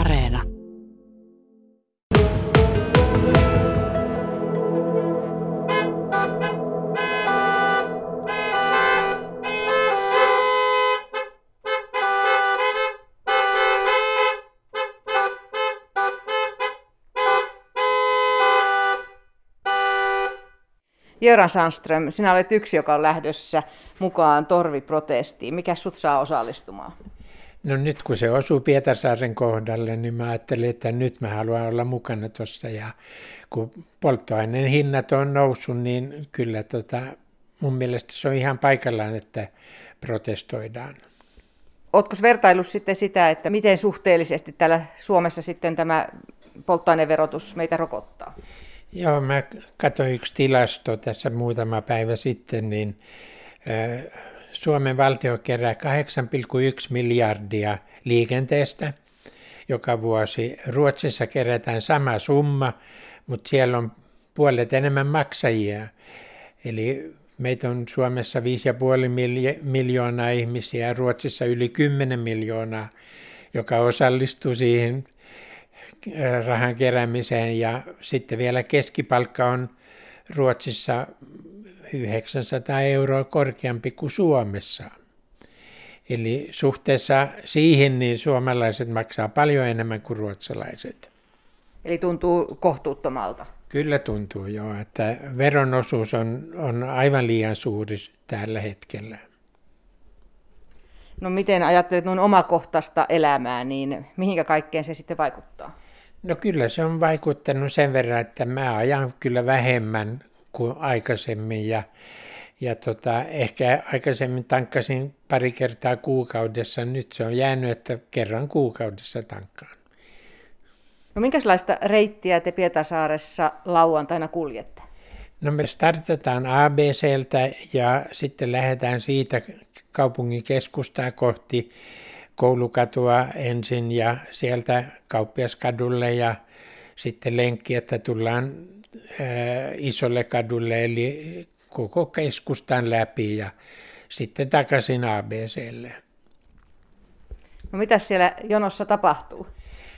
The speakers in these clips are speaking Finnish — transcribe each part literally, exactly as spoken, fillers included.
Areena. Göran Sandström, sinä olet yksi, joka on lähdössä mukaan torviprotestiin. Mikä sut saa osallistumaan? No nyt kun se osuu Pietarsaaren kohdalle, niin mä ajattelin, että nyt mä haluan olla mukana tuossa. Ja kun polttoaineen hinnat on noussut, niin kyllä tota, mun mielestä se on ihan paikallaan, että protestoidaan. Ootko vertaillut sitten sitä, että miten suhteellisesti täällä Suomessa sitten tämä polttoaineverotus meitä rokottaa? Joo, mä katsoin yksi tilasto tässä muutama päivä sitten, niin Suomen valtio kerää kahdeksan pilkku yksi miljardia liikenteestä joka vuosi. Ruotsissa kerätään sama summa, mutta siellä on puolet enemmän maksajia. Eli meitä on Suomessa viisi pilkku viisi miljoonaa ihmisiä ja Ruotsissa yli kymmenen miljoonaa, joka osallistuu siihen rahan keräämiseen, ja sitten vielä keskipalkka on Ruotsissa yhdeksänsataa euroa korkeampi kuin Suomessa. Eli suhteessa siihen niin suomalaiset maksaa paljon enemmän kuin ruotsalaiset. Eli tuntuu kohtuuttomalta? Kyllä tuntuu joo, että veron osuus on, on aivan liian suuri tällä hetkellä. No miten ajattelet noin omakohtaista elämää, niin mihinkä kaikkeen se sitten vaikuttaa? No kyllä se on vaikuttanut sen verran, että mä ajan kyllä vähemmän kuin aikaisemmin ja, ja tota, ehkä aikaisemmin tankkasin pari kertaa kuukaudessa, nyt se on jäänyt, että kerran kuukaudessa tankkaan. No minkälaista reittiä te Pietarsaaressa lauantaina kuljette? No me startataan A B C:ltä ja sitten lähdetään siitä kaupungin keskustaa kohti Koulukatua ensin ja sieltä Kauppiaskadulle ja sitten lenkki, että tullaan ää, isolle kadulle eli koko keskustan läpi ja sitten takaisin A B C:lle. No mitäs siellä jonossa tapahtuu?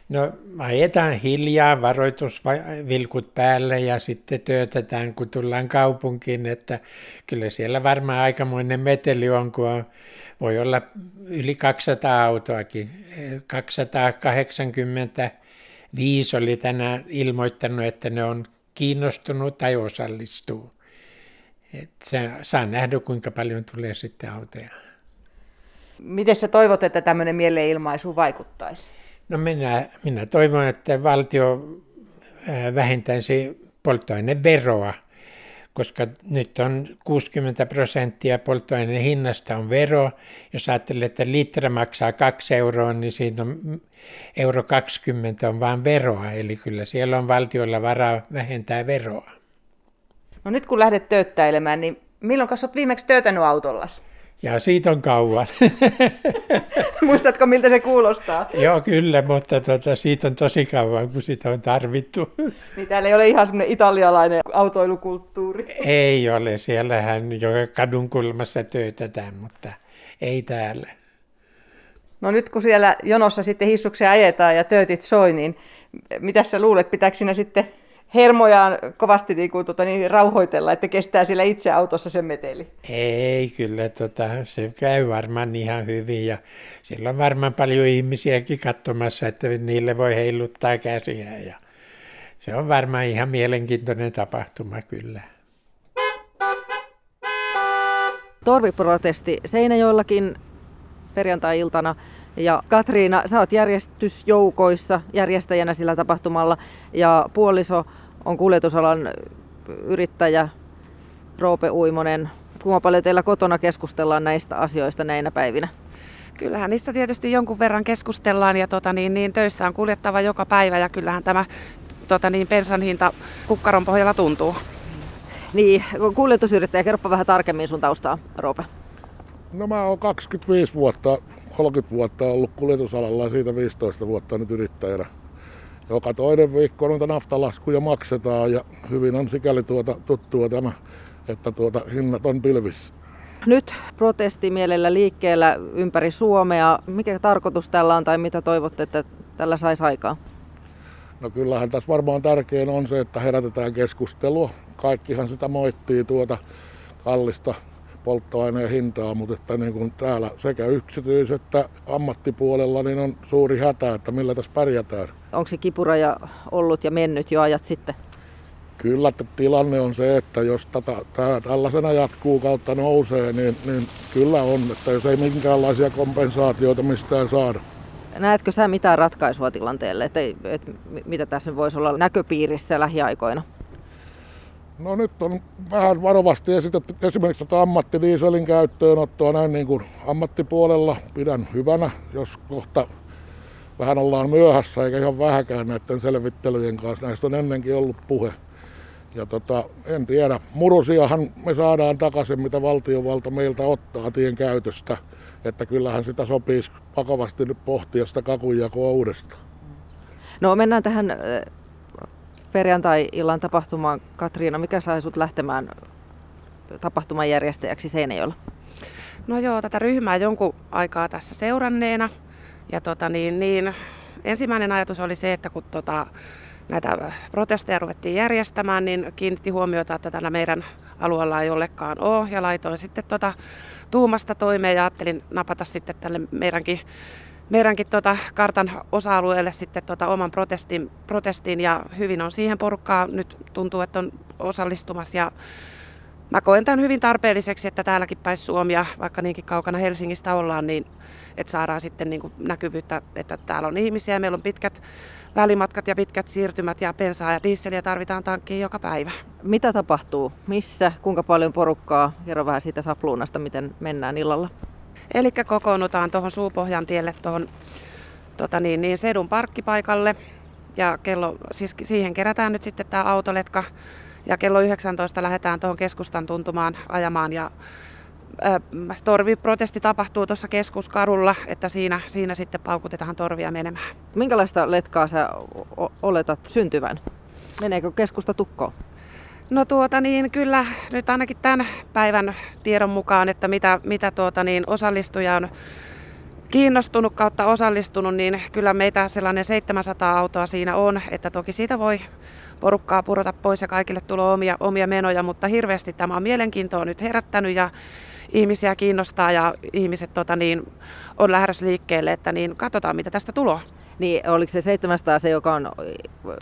No ajetaan hiljaa, varoitusvilkut päälle ja sitten töötetään, kun tullaan kaupunkiin, että kyllä siellä varmaan aikamoinen meteli on, kun on, voi olla yli kaksisataa autoakin. kaksisataakahdeksankymmentäviisi oli tänään ilmoittanut, että ne on kiinnostunut tai osallistuu. Et se, saa nähdä, kuinka paljon tulee sitten autoja. Miten sä toivot, että tämmöinen mielenilmaisu vaikuttaisi? No minä, minä toivon, että valtio vähentäisi polttoaineveroa, koska nyt on kuusikymmentä prosenttia polttoaineen hinnasta on vero. Jos ajattelee, että litra maksaa kaksi euroa, niin siinä on euro kaksikymmentä on vain veroa. Eli kyllä siellä on valtiolla varaa vähentää veroa. No nyt kun lähdet tööttäilemään, niin milloin olet viimeksi töötänyt autollasi? Ja siitä on kauan. Muistatko, miltä se kuulostaa? Joo, kyllä, mutta tuota, siitä on tosi kauan, kun sitä on tarvittu. Niin täällä ei ole ihan semmoinen italialainen autoilukulttuuri. Ei ole, siellähän jo kadunkulmassa töötetään, mutta ei täällä. No nyt kun siellä jonossa sitten hissukseen ajetaan ja töötit soi, niin mitä sä luulet, pitääkö sinä sitten hermojaan kovasti niin kuin, tota, niin, rauhoitella, että kestää siellä itse autossa sen meteli? Ei, kyllä tota, se käy varmaan ihan hyvin ja siellä on varmaan paljon ihmisiäkin katsomassa, että niille voi heiluttaa käsiä ja se on varmaan ihan mielenkiintoinen tapahtuma kyllä. Torviprotesti Seinäjoellakin perjantai-iltana. Ja Katriina, sä oot järjestysjoukoissa järjestäjänä sillä tapahtumalla ja puoliso on kuljetusalan yrittäjä Roope Uimonen. Kuinka paljon teillä kotona keskustellaan näistä asioista näinä päivinä? Kyllähän niistä tietysti jonkun verran keskustellaan ja tota niin, niin töissä on kuljettava joka päivä ja kyllähän tämä tota niin, bensan hinta kukkaron pohjalla tuntuu. Niin, kuljetusyrittäjä, kerropa vähän tarkemmin sun taustaa, Roope. No mä oon kaksikymmentäviisi vuotta. kolmekymmentä vuotta on ollut kuljetusalalla ja siitä viisitoista vuotta nyt yrittäjänä. Joka toinen viikko on noita naftalaskuja maksetaan ja hyvin on sikäli tuota, tuttua tämä, että tuota, hinnat on pilvissä. Nyt protesti mielellä liikkeellä ympäri Suomea. Mikä tarkoitus tällä on tai mitä toivotte, että tällä saisi aikaa? No kyllähän tässä varmaan tärkein on se, että herätetään keskustelua. Kaikkihan sitä moittii tuota kallista polttoaineen hintaa, mutta että niin kuin täällä sekä yksityis- että ammattipuolella niin on suuri hätä, että millä tässä pärjätään. Onko se kipuraja ollut ja mennyt jo ajat sitten? Kyllä, että tilanne on se, että jos tätä, tämä tällaisena jatkuu kautta nousee, niin, niin kyllä on, että jos ei minkäänlaisia kompensaatioita mistään saada. Näetkö sä mitään ratkaisua tilanteelle, että et, mitä tässä voisi olla näköpiirissä lähiaikoina? No nyt on vähän varovasti esitetty esimerkiksi tätä ammattidieselin käyttöönottoa näin niin kuin ammattipuolella pidän hyvänä, jos kohta vähän ollaan myöhässä eikä ihan vähäkään näiden selvittelyjen kanssa. Näistä on ennenkin ollut puhe. Ja tota, en tiedä, murusiahan me saadaan takaisin, mitä valtiovalta meiltä ottaa tien käytöstä. Että kyllähän sitä sopisi vakavasti nyt pohtia sitä kakunjakoa uudestaan. No mennään tähän perjantai-illan tapahtumaan. Katriina, mikä sai sut lähtemään tapahtuman järjestäjäksi Seinäjoella? No joo, tätä ryhmää jonkun aikaa tässä seuranneena. Ja tota niin, niin, ensimmäinen ajatus oli se, että kun tota, näitä protesteja ruvettiin järjestämään, niin kiinnitti huomiota, että tällä meidän alueella ei ollenkaan ole. Ja laitoin sitten tota tuumasta toimeen ja ajattelin napata sitten tälle meidänkin, meidänkin tota kartan osa-alueelle sitten tota oman protestin, protestin. Ja hyvin on siihen porukkaa. Nyt tuntuu, että on osallistumassa. Ja mä koen tämän hyvin tarpeelliseksi, että täälläkin päin Suomia, vaikka niinkin kaukana Helsingistä ollaan, niin että saadaan sitten niin kuin näkyvyyttä, että täällä on ihmisiä. Meillä on pitkät välimatkat ja pitkät siirtymät ja bensaa ja dieseliä tarvitaan tankkiin joka päivä. Mitä tapahtuu? Missä? Kuinka paljon porukkaa? Kerro vähän siitä sapluunasta, miten mennään illalla. Eli kokoonnutaan tuohon Suupohjan tielle tuohon tota niin, niin sedun parkkipaikalle. Ja kello, siis siihen kerätään nyt sitten tämä autoletka. Ja kello yhdeksäntoista lähdetään tuohon keskustan tuntumaan ajamaan. Ja Torviprotesti tapahtuu tuossa keskuskadulla, että siinä, siinä sitten paukutetaan torvia menemään. Minkälaista letkaa sä oletat syntyvän? Meneekö keskusta tukkoon? No tuota niin, kyllä nyt ainakin tämän päivän tiedon mukaan, että mitä, mitä tuota niin, osallistuja on kiinnostunut kautta osallistunut, niin kyllä meitä sellainen seitsemänsataa autoa siinä on, että toki siitä voi porukkaa purota pois ja kaikille tulee omia, omia menoja, mutta hirveästi tämä on mielenkiintoa nyt herättänyt ja ihmisiä kiinnostaa ja ihmiset tota, niin, on lähdössä liikkeelle, että niin katsotaan mitä tästä tulee. Niin oliko se seitsemänsataa se, joka on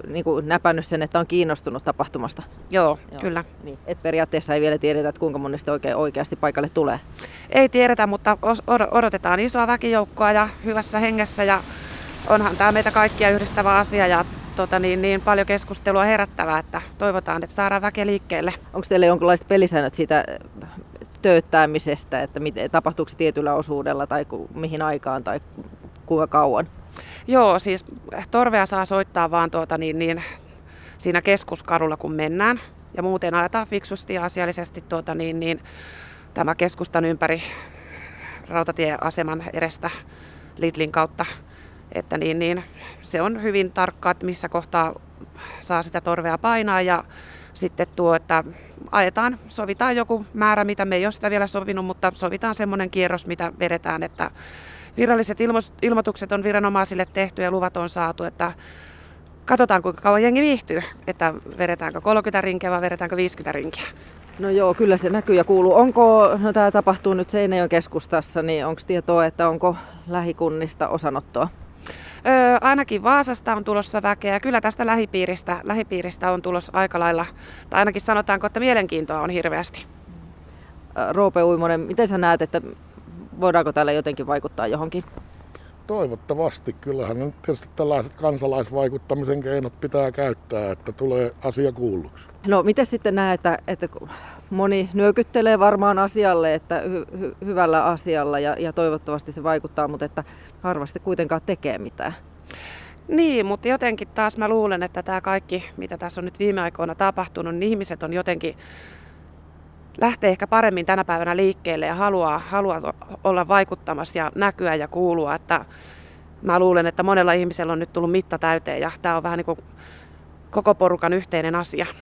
niin kuin näpännyt sen, että on kiinnostunut tapahtumasta? Joo, Joo. Kyllä. Niin. Et periaatteessa ei vielä tiedetä, että kuinka monesti oikein oikeasti paikalle tulee? Ei tiedetä, mutta odotetaan isoa väkijoukkoa ja hyvässä hengessä ja onhan tämä meitä kaikkia yhdistävä asia ja Tota niin, niin paljon keskustelua herättävää, että toivotaan, että saadaan väkeä liikkeelle. Onko teillä jonkinlaiset pelisäännöt siitä tööttäämisestä, että tapahtuuko se tietyllä osuudella tai ku, mihin aikaan tai kuinka kauan? Joo, siis torvea saa soittaa vaan tuota niin, niin, siinä keskuskadulla, kun mennään. Ja muuten ajetaan fiksusti ja asiallisesti tuota niin, niin, tämä keskustan ympäri rautatieaseman edestä Lidlin kautta. Että niin, niin, se on hyvin tarkkaa, että missä kohtaa saa sitä torvea painaa ja sitten tuo, että ajetaan, sovitaan joku määrä, mitä me ei ole sitä vielä sovinut, mutta sovitaan semmoinen kierros, mitä vedetään, että viralliset ilmo- ilmoitukset on viranomaisille tehty ja luvat on saatu, että katsotaan kuinka kauan jengi viihtyy, että vedetäänkö kolmekymmentä rinkeä vai vedetäänkö viisikymmentä rinkeä. No joo, kyllä se näkyy ja kuuluu. Onko, no tämä tapahtuu nyt Seinäjoen keskustassa, niin onko tietoa, että onko lähikunnista osanottoa? Öö, ainakin Vaasasta on tulossa väkeä. Kyllä tästä lähipiiristä, lähipiiristä on tulossa aika lailla, tai ainakin sanotaanko, että mielenkiintoa on hirveästi. Roope Uimonen, miten sä näet, että voidaanko täällä jotenkin vaikuttaa johonkin? Toivottavasti. Kyllähän nyt tietysti tällaiset kansalaisvaikuttamisen keinot pitää käyttää, että tulee asia kuulluksi. No miten sitten näet, että, että moni nyökyttelee varmaan asialle, että hy- hy- hyvällä asialla ja, ja toivottavasti se vaikuttaa, mutta että harvasti kuitenkaan tekee mitään. Niin, mutta jotenkin taas mä luulen, että tämä kaikki, mitä tässä on nyt viime aikoina tapahtunut, niin ihmiset on jotenkin lähtee ehkä paremmin tänä päivänä liikkeelle ja haluaa, haluaa olla vaikuttamassa ja näkyä ja kuulua. Että mä luulen, että monella ihmisellä on nyt tullut mitta täyteen ja tämä on vähän niin kuin koko porukan yhteinen asia.